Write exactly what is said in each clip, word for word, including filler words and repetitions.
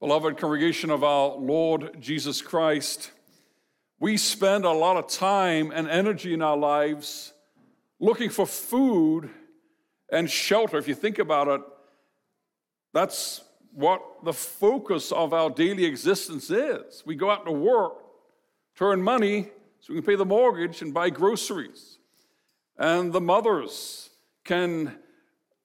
Beloved congregation of our Lord Jesus Christ, we spend a lot of time and energy in our lives looking for food and shelter. If you think about it, that's what the focus of our daily existence is. We go out to work to earn money so we can pay the mortgage and buy groceries. And the mothers can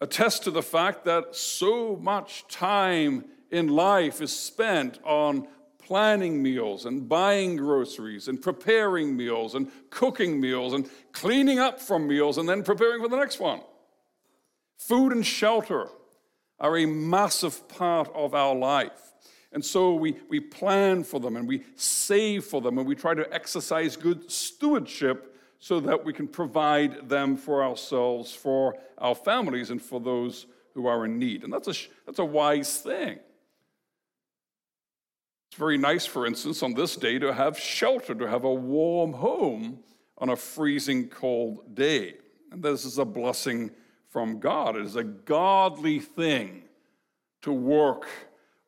attest to the fact that so much time in life is spent on planning meals and buying groceries and preparing meals and cooking meals and cleaning up from meals and then preparing for the next one. Food and shelter are a massive part of our life. And so we, we plan for them and we save for them and we try to exercise good stewardship so that we can provide them for ourselves, for our families, and for those who are in need. And that's a, that's a wise thing. It's very nice, for instance, on this day to have shelter, to have a warm home on a freezing cold day. And this is a blessing from God. It is a godly thing to work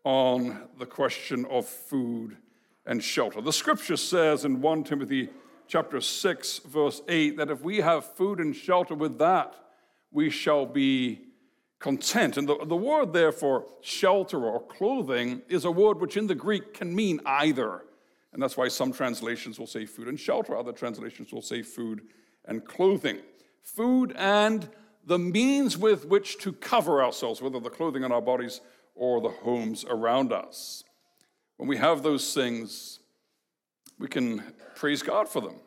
on the question of food and shelter. The scripture says in First Timothy chapter six, verse eight, that if we have food and shelter, with that we shall be content. And the, the word there for shelter or clothing is a word which in the Greek can mean either. And that's why some translations will say food and shelter. Other translations will say food and clothing. Food and the means with which to cover ourselves, whether the clothing on our bodies or the homes around us. When we have those things, we can praise God for them,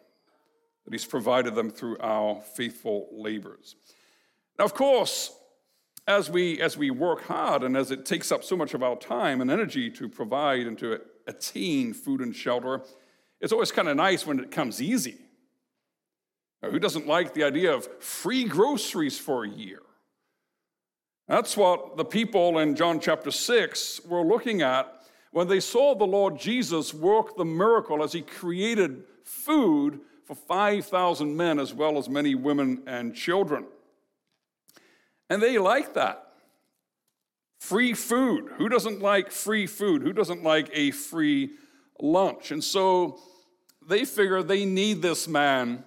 that He's provided them through our faithful labors. Now, of course, As we, as we work hard and as it takes up so much of our time and energy to provide and to attain food and shelter, it's always kind of nice when it comes easy. Now, who doesn't like the idea of free groceries for a year? That's what the people in John chapter six were looking at when they saw the Lord Jesus work the miracle as He created food for five thousand men as well as many women and children. And they like that. Free food. Who doesn't like free food? Who doesn't like a free lunch? And so they figure they need this man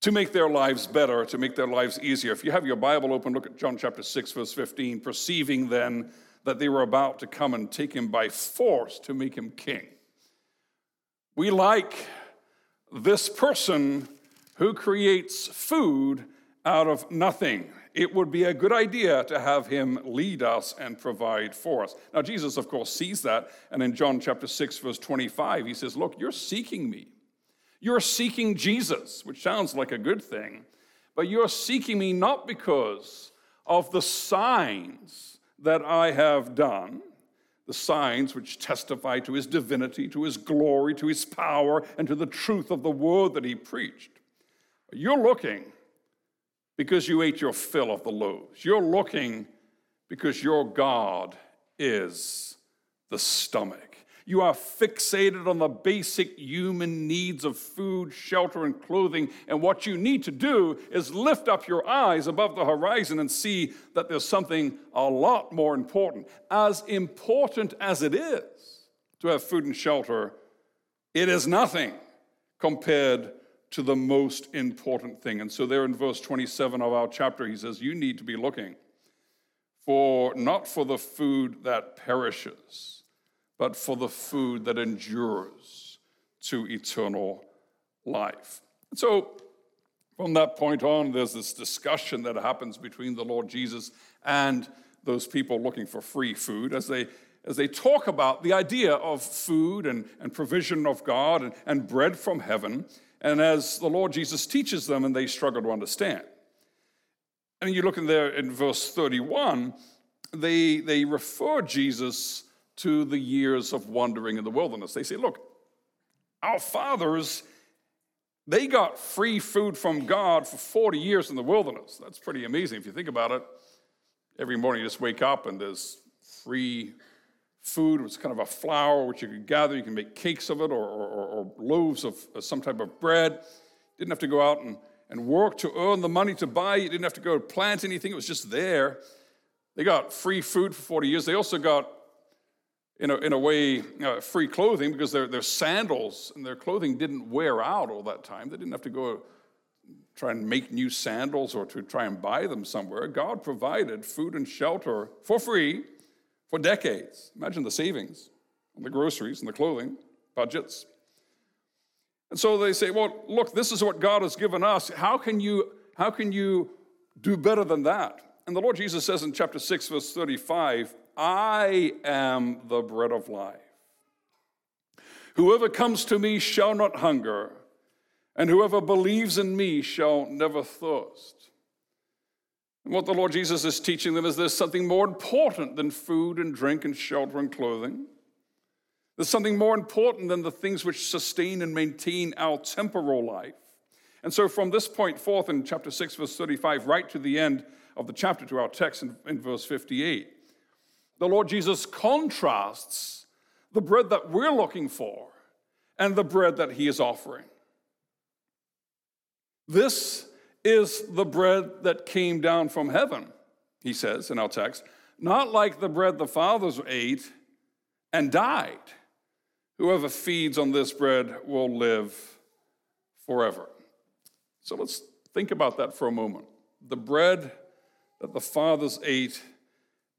to make their lives better, to make their lives easier. If you have your Bible open, look at John chapter six, verse fifteen. Perceiving then that they were about to come and take Him by force to make Him king. We like this person who creates food out of nothing. It would be a good idea to have Him lead us and provide for us. Now, Jesus, of course, sees that. And in John chapter six, verse twenty-five, He says, look, you're seeking me. You're seeking Jesus, which sounds like a good thing, but you're seeking me not because of the signs that I have done, the signs which testify to His divinity, to His glory, to His power, and to the truth of the word that He preached. You're looking because you ate your fill of the loaves. You're looking because your God is the stomach. You are fixated on the basic human needs of food, shelter, and clothing. And what you need to do is lift up your eyes above the horizon and see that there's something a lot more important. As important as it is to have food and shelter, it is nothing compared to to the most important thing. And so there in verse twenty-seven of our chapter, He says, you need to be looking for, not for the food that perishes, but for the food that endures to eternal life. And so from that point on, there's this discussion that happens between the Lord Jesus and those people looking for free food as they as they talk about the idea of food and, and provision of God and, and bread from heaven. And as the Lord Jesus teaches them, and they struggle to understand. And you look in there in verse thirty-one, they, they refer Jesus to the years of wandering in the wilderness. They say, look, our fathers, they got free food from God for forty years in the wilderness. That's pretty amazing if you think about it. Every morning you just wake up and there's free food. It's kind of a flour which you could gather. You can make cakes of it or, or, or loaves of some type of bread. Didn't have to go out and, and work to earn the money to buy. You didn't have to go plant anything. It was just there. They got free food for forty years. They also got in a, in a way, uh, free clothing, because their, their sandals and their clothing didn't wear out all that time. They didn't have to go try and make new sandals or to try and buy them somewhere. God provided food and shelter for free for decades. Imagine the savings on the groceries and the clothing budgets. And so they say, well, look, this is what God has given us. How can you, how can you do better than that? And the Lord Jesus says in chapter six, verse thirty-five, I am the bread of life. Whoever comes to me shall not hunger, and whoever believes in me shall never thirst. And what the Lord Jesus is teaching them is there's something more important than food and drink and shelter and clothing. There's something more important than the things which sustain and maintain our temporal life. And so from this point forth in chapter six, verse thirty-five, right to the end of the chapter to our text in, in verse fifty-eight, the Lord Jesus contrasts the bread that we're looking for and the bread that he is offering. This is the bread that came down from heaven, he says in our text, not like the bread the fathers ate and died. Whoever feeds on this bread will live forever. So let's think about that for a moment. The bread that the fathers ate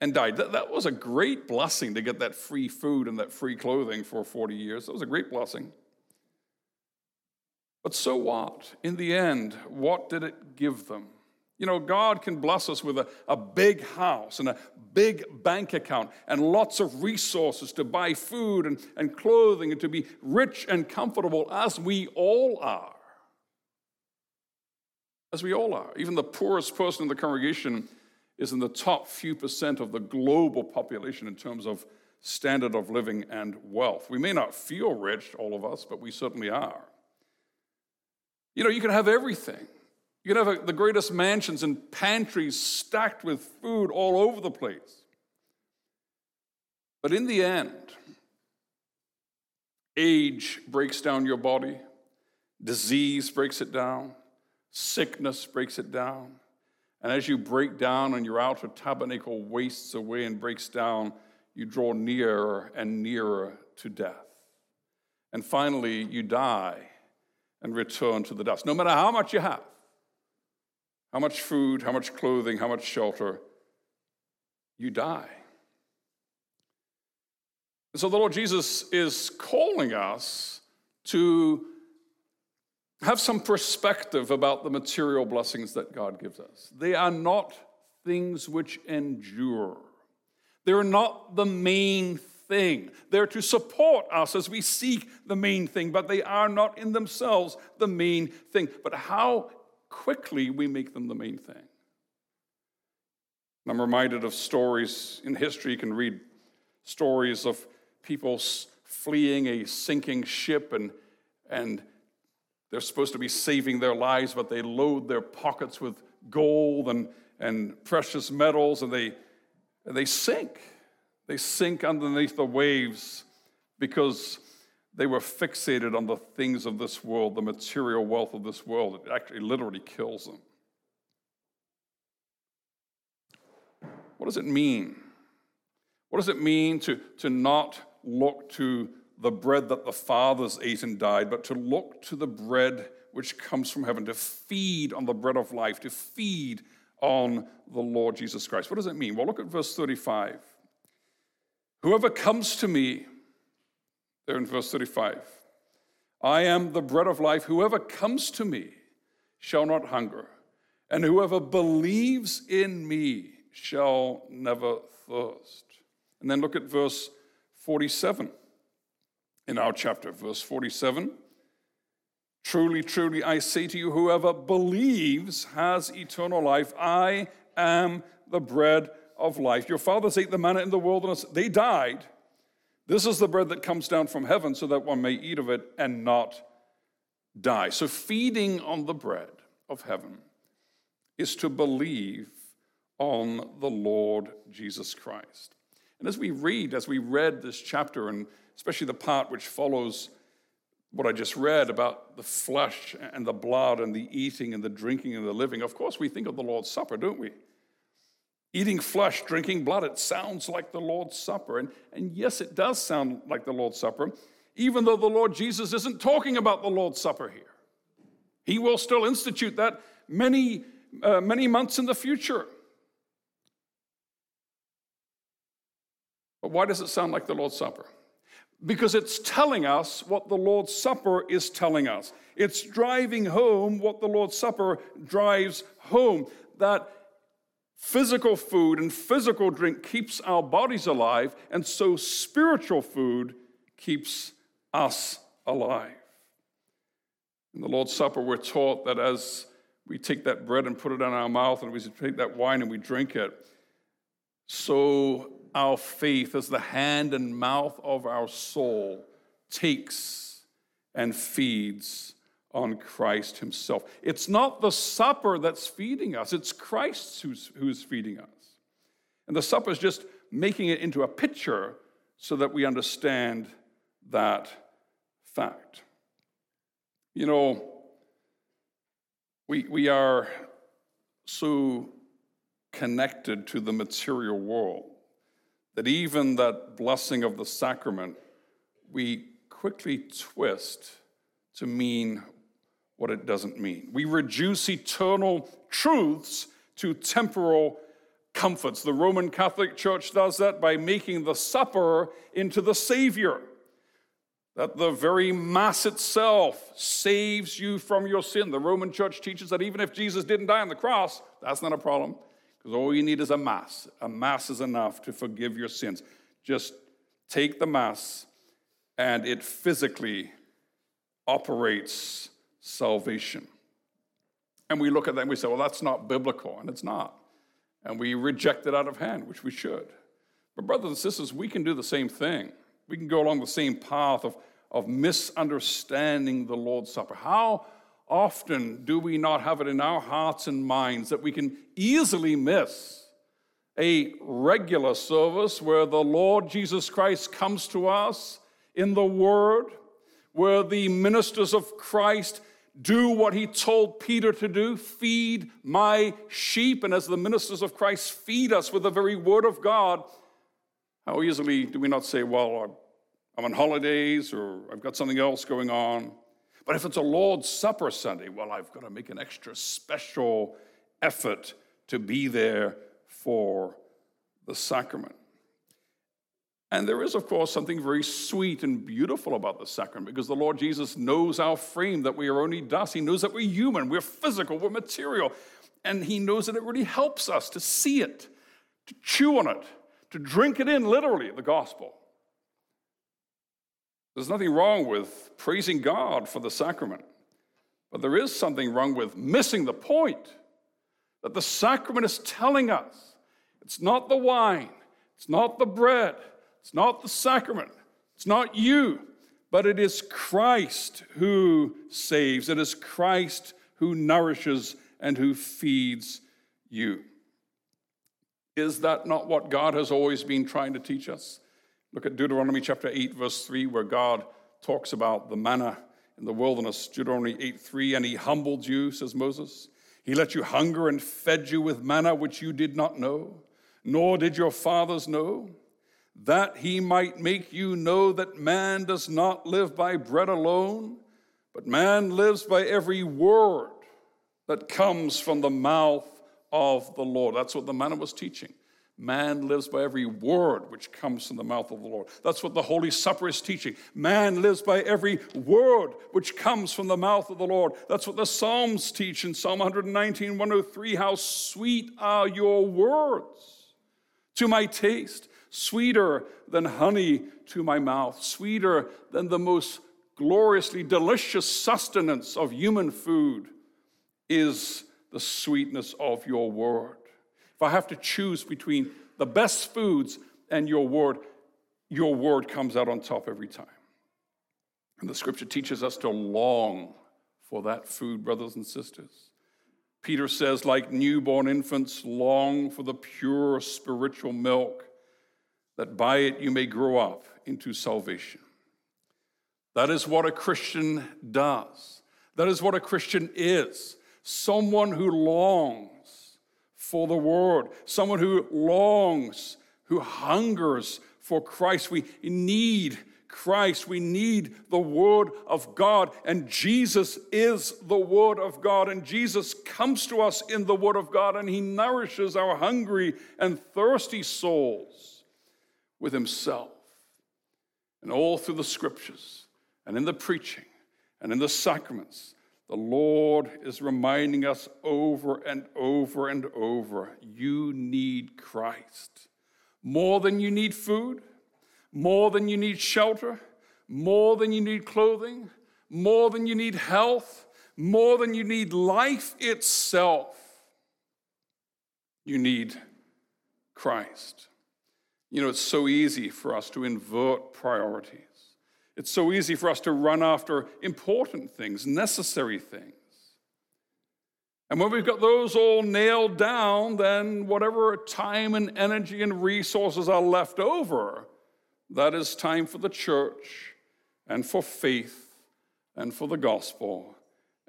and died. That, that was a great blessing to get that free food and that free clothing for forty years. That was a great blessing. But so what? In the end, what did it give them? You know, God can bless us with a, a big house and a big bank account and lots of resources to buy food and, and clothing and to be rich and comfortable as we all are. As we all are. Even the poorest person in the congregation is in the top few percent of the global population in terms of standard of living and wealth. We may not feel rich, all of us, but we certainly are. You know, you can have everything. You can have the greatest mansions and pantries stacked with food all over the place. But in the end, age breaks down your body. Disease breaks it down. Sickness breaks it down. And as you break down and your outer tabernacle wastes away and breaks down, you draw nearer and nearer to death. And finally, you die and return to the dust. No matter how much you have, how much food, how much clothing, how much shelter, you die. And so the Lord Jesus is calling us to have some perspective about the material blessings that God gives us. They are not things which endure. They're not the main thing. They're to support us as we seek the main thing, but they are not in themselves the main thing. But how quickly we make them the main thing. And I'm reminded of stories in history. You can read stories of people fleeing a sinking ship, and and they're supposed to be saving their lives, but they load their pockets with gold and, and precious metals, and they and they sink. They sink underneath the waves because they were fixated on the things of this world, the material wealth of this world. It actually literally kills them. What does it mean? What does it mean to, to not look to the bread that the fathers ate and died, but to look to the bread which comes from heaven, to feed on the bread of life, to feed on the Lord Jesus Christ? What does it mean? Well, look at verse thirty-five. Whoever comes to me, there in verse thirty-five, I am the bread of life. Whoever comes to me shall not hunger, and whoever believes in me shall never thirst. And then look at verse forty-seven in our chapter, verse forty-seven. Truly, truly, I say to you, whoever believes has eternal life. I am the bread of life. Of life. Your fathers ate the manna in the wilderness. They died. This is the bread that comes down from heaven so that one may eat of it and not die. So feeding on the bread of heaven is to believe on the Lord Jesus Christ. And as we read, as we read this chapter, and especially the part which follows what I just read about the flesh and the blood and the eating and the drinking and the living, of course we think of the Lord's Supper, don't we? Eating flesh, drinking blood, it sounds like the Lord's Supper. And, and yes, it does sound like the Lord's Supper, even though the Lord Jesus isn't talking about the Lord's Supper here. He will still institute that many, uh, many months in the future. But why does it sound like the Lord's Supper? Because it's telling us what the Lord's Supper is telling us. It's driving home what the Lord's Supper drives home, that physical food and physical drink keeps our bodies alive, and so spiritual food keeps us alive. In the Lord's Supper, we're taught that as we take that bread and put it in our mouth, and we take that wine and we drink it, so our faith, as the hand and mouth of our soul, takes and feeds on Christ himself. It's not the supper that's feeding us. It's Christ who's, who's feeding us. And the supper is just making it into a picture so that we understand that fact. You know, we, we are so connected to the material world that even that blessing of the sacrament, we quickly twist to mean what it doesn't mean. We reduce eternal truths to temporal comforts. The Roman Catholic Church does that by making the supper into the Savior, that the very Mass itself saves you from your sin. The Roman Church teaches that even if Jesus didn't die on the cross, that's not a problem, because all you need is a Mass. A Mass is enough to forgive your sins. Just take the Mass, and it physically operates salvation. And we look at that and we say, well, that's not biblical, and it's not. And we reject it out of hand, which we should. But brothers and sisters, we can do the same thing. We can go along the same path of, of misunderstanding the Lord's Supper. How often do we not have it in our hearts and minds that we can easily miss a regular service where the Lord Jesus Christ comes to us in the Word, where the ministers of Christ do what he told Peter to do, feed my sheep, and as the ministers of Christ feed us with the very Word of God, how easily do we not say, well, I'm on holidays or I've got something else going on. But if it's a Lord's Supper Sunday, well, I've got to make an extra special effort to be there for the sacrament. And there is, of course, something very sweet and beautiful about the sacrament, because the Lord Jesus knows our frame, that we are only dust. He knows that we're human, we're physical, we're material. And he knows that it really helps us to see it, to chew on it, to drink it in, literally, the gospel. There's nothing wrong with praising God for the sacrament, but there is something wrong with missing the point that the sacrament is telling us. It's not the wine, it's not the bread, it's not the sacrament, it's not you, but it is Christ who saves. It is Christ who nourishes and who feeds you. Is that not what God has always been trying to teach us? Look at Deuteronomy chapter eight, verse three, where God talks about the manna in the wilderness. Deuteronomy eight three, and he humbled you, says Moses. He let you hunger and fed you with manna which you did not know, nor did your fathers know, that he might make you know that man does not live by bread alone, but man lives by every word that comes from the mouth of the Lord. That's what the manna was teaching. Man lives by every word which comes from the mouth of the Lord. That's what the Holy Supper is teaching. Man lives by every word which comes from the mouth of the Lord. That's what the Psalms teach in Psalm one nineteen, one oh three. How sweet are your words to my taste, sweeter than honey to my mouth, sweeter than the most gloriously delicious sustenance of human food is the sweetness of your word. If I have to choose between the best foods and your word, your word comes out on top every time. And the scripture teaches us to long for that food, brothers and sisters. Peter says, like newborn infants, long for the pure spiritual milk, that by it you may grow up into salvation. That is what a Christian does. That is what a Christian is, someone who longs for the word, someone who longs, who hungers for Christ. We need Christ. We need the word of God, and Jesus is the word of God, and Jesus comes to us in the word of God, and he nourishes our hungry and thirsty souls with himself. And all through the scriptures and in the preaching and in the sacraments, the Lord is reminding us over and over and over, you need Christ more than you need food, more than you need shelter, more than you need clothing, more than you need health, more than you need life itself. You need Christ. You know, it's so easy for us to invert priorities. It's so easy for us to run after important things, necessary things. And when we've got those all nailed down, then whatever time and energy and resources are left over, that is time for the church and for faith and for the gospel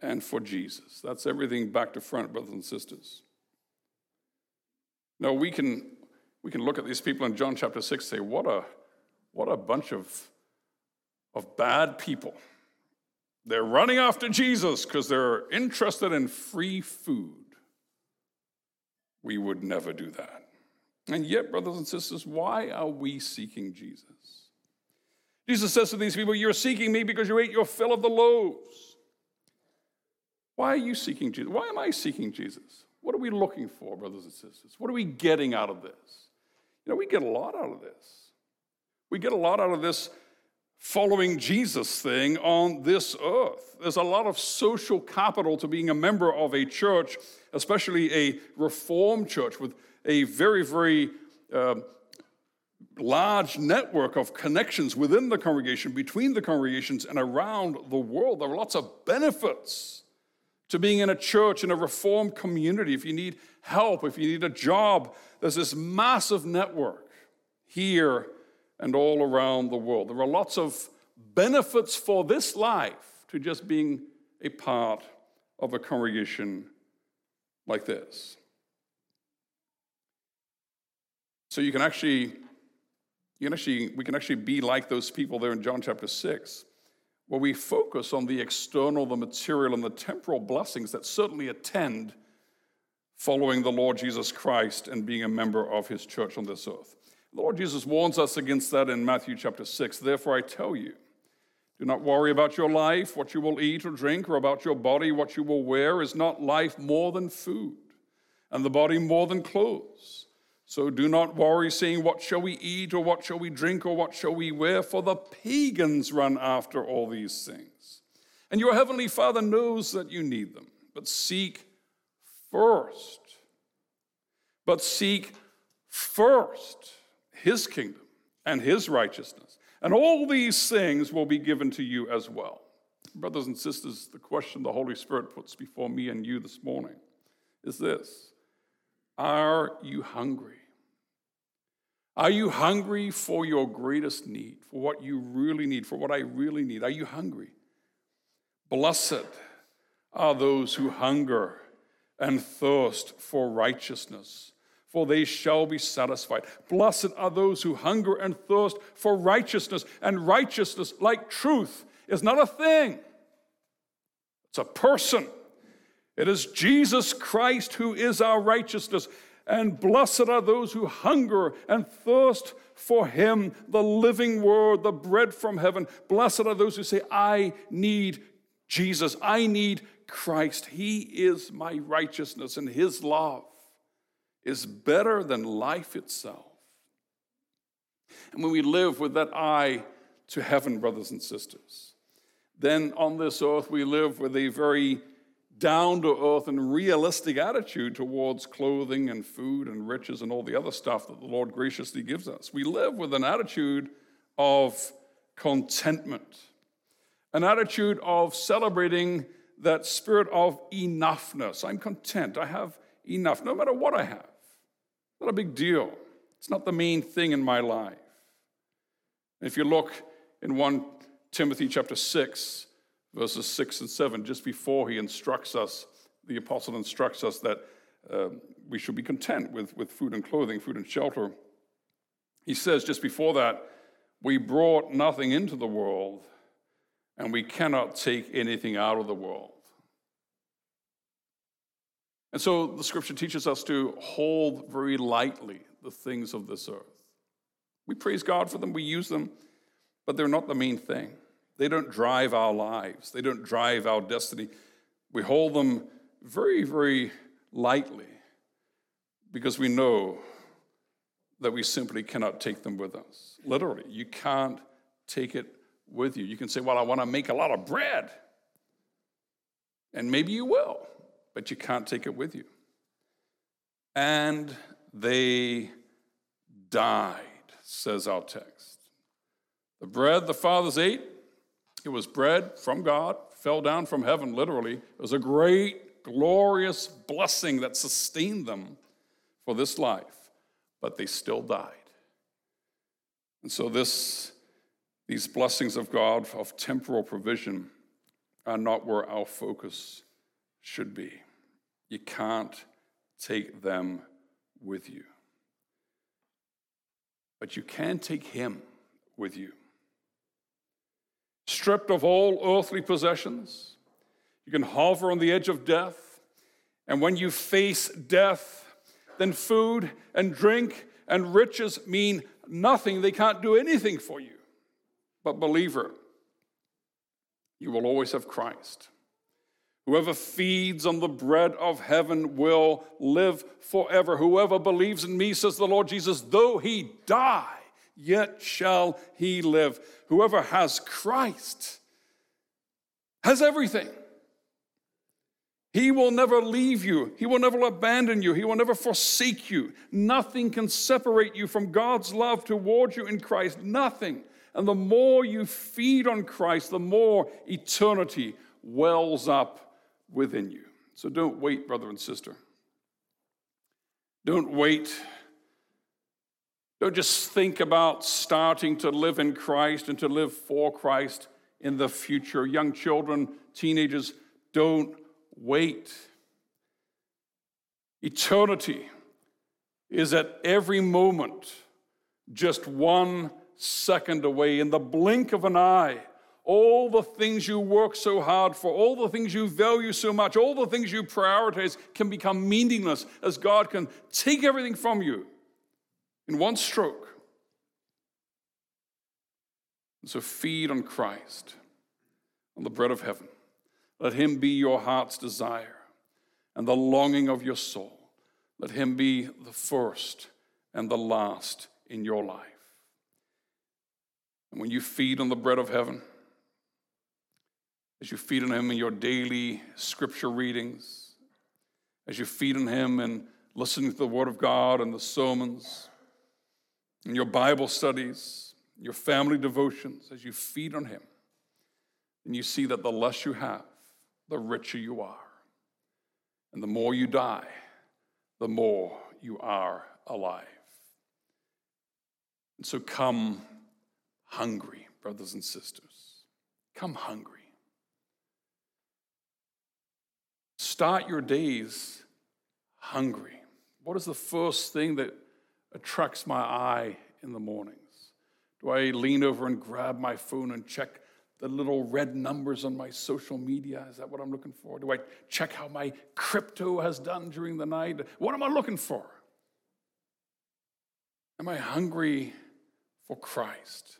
and for Jesus. That's everything back to front, brothers and sisters. Now, we can we can look at these people in John chapter six and say, what a, what a bunch of, of bad people. They're running after Jesus because they're interested in free food. We would never do that. And yet, brothers and sisters, why are we seeking Jesus? Jesus says to these people, you're seeking me because you ate your fill of the loaves. Why are you seeking Jesus? Why am I seeking Jesus? What are we looking for, brothers and sisters? What are we getting out of this? You know, we get a lot out of this. We get a lot out of this following Jesus thing on this earth. There's a lot of social capital to being a member of a church, especially a reformed church with a very, very uh, large network of connections within the congregation, between the congregations, and around the world. There are lots of benefits to being in a church, in a reformed community. If you need help, if you need a job, there's this massive network here and all around the world. There are lots of benefits for this life to just being a part of a congregation like this. So you can actually, you can actually, we can actually be like those people there in John chapter six, where we focus on the external, the material, and the temporal blessings that certainly attend following the Lord Jesus Christ and being a member of his church on this earth. The Lord Jesus warns us against that in Matthew chapter six. Therefore I tell you, do not worry about your life, what you will eat or drink, or about your body, what you will wear. Is not life more than food, and the body more than clothes? So do not worry, saying, what shall we eat, or what shall we drink, or what shall we wear? For the pagans run after all these things, and your heavenly Father knows that you need them. But seek first, but seek first his kingdom and his righteousness, and all these things will be given to you as well. Brothers and sisters, the question the Holy Spirit puts before me and you this morning is this. Are you hungry? Are you hungry for your greatest need, for what you really need, for what I really need? Are you hungry? Blessed are those who hunger and thirst for righteousness, for they shall be satisfied. Blessed are those who hunger and thirst for righteousness, and righteousness, like truth, is not a thing. It's a person. It is Jesus Christ who is our righteousness, and blessed are those who hunger and thirst for him, the living word, the bread from heaven. Blessed are those who say, I need Jesus. I need Christ. He is my righteousness, and his love is better than life itself. And when we live with that eye to heaven, brothers and sisters, then on this earth we live with a very down-to-earth and realistic attitude towards clothing and food and riches and all the other stuff that the Lord graciously gives us. We live with an attitude of contentment, an attitude of celebrating that spirit of enoughness. I'm content. I have enough, no matter what I have. Not a big deal. It's not the main thing in my life. If you look in First Timothy chapter six, verses six and seven, just before he instructs us, the apostle instructs us that uh, we should be content with, with food and clothing, food and shelter. He says just before that, we brought nothing into the world, and we cannot take anything out of the world. And so the scripture teaches us to hold very lightly the things of this earth. We praise God for them, we use them, but they're not the main thing. They don't drive our lives. They don't drive our destiny. We hold them very, very lightly because we know that we simply cannot take them with us. Literally, you can't take it with you. You can say, well, I want to make a lot of bread. And maybe you will, but you can't take it with you. And they died, says our text. The bread the fathers ate, it was bread from God, fell down from heaven, literally. It was a great, glorious blessing that sustained them for this life, but they still died. And so this, these blessings of God of temporal provision are not where our focus should be. You can't take them with you. But you can take him with you. Stripped of all earthly possessions, you can hover on the edge of death, and when you face death, then food and drink and riches mean nothing. They can't do anything for you. But believer, you will always have Christ. Whoever feeds on the bread of heaven will live forever. Whoever believes in me, says the Lord Jesus, though he die, yet shall he live. Whoever has Christ has everything. He will never leave you. He will never abandon you. He will never forsake you. Nothing can separate you from God's love towards you in Christ. Nothing. And the more you feed on Christ, the more eternity wells up within you. So don't wait, brother and sister. Don't wait. Don't just think about starting to live in Christ and to live for Christ in the future. Young children, teenagers, don't wait. Eternity is at every moment just one second away. In the blink of an eye, all the things you work so hard for, all the things you value so much, all the things you prioritize can become meaningless as God can take everything from you in one stroke. And so feed on Christ, on the bread of heaven. Let him be your heart's desire and the longing of your soul. Let him be the first and the last in your life. And when you feed on the bread of heaven, as you feed on him in your daily scripture readings, as you feed on him in listening to the word of God and the sermons, in your Bible studies, your family devotions, as you feed on him, and you see that the less you have, the richer you are. And the more you die, the more you are alive. And so come hungry, brothers and sisters. Come hungry. Start your days hungry. What is the first thing that attracts my eye in the mornings? Do I lean over and grab my phone and check the little red numbers on my social media? Is that what I'm looking for? Do I check how my crypto has done during the night? What am I looking for? Am I hungry for Christ?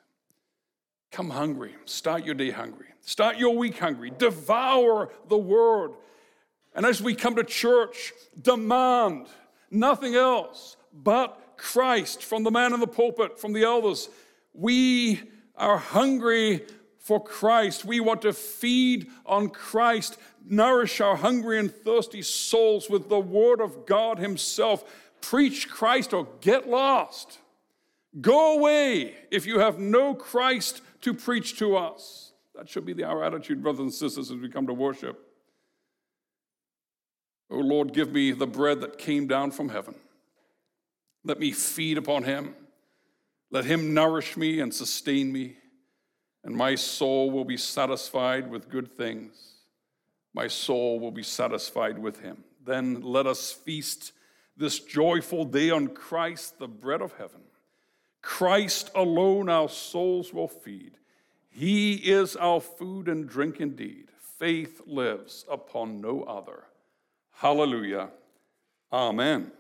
Come hungry. Start your day hungry. Start your week hungry. Devour the word. And as we come to church, demand nothing else but Christ from the man in the pulpit, from the elders. We are hungry for Christ. We want to feed on Christ, nourish our hungry and thirsty souls with the word of God himself. Preach Christ or get lost. Go away if you have no Christ to preach to us. That should be our attitude, brothers and sisters, as we come to worship. O Lord, give me the bread that came down from heaven. Let me feed upon him. Let him nourish me and sustain me, and my soul will be satisfied with good things. My soul will be satisfied with him. Then let us feast this joyful day on Christ, the bread of heaven. Christ alone our souls will feed. He is our food and drink indeed. Faith lives upon no other. Hallelujah. Amen.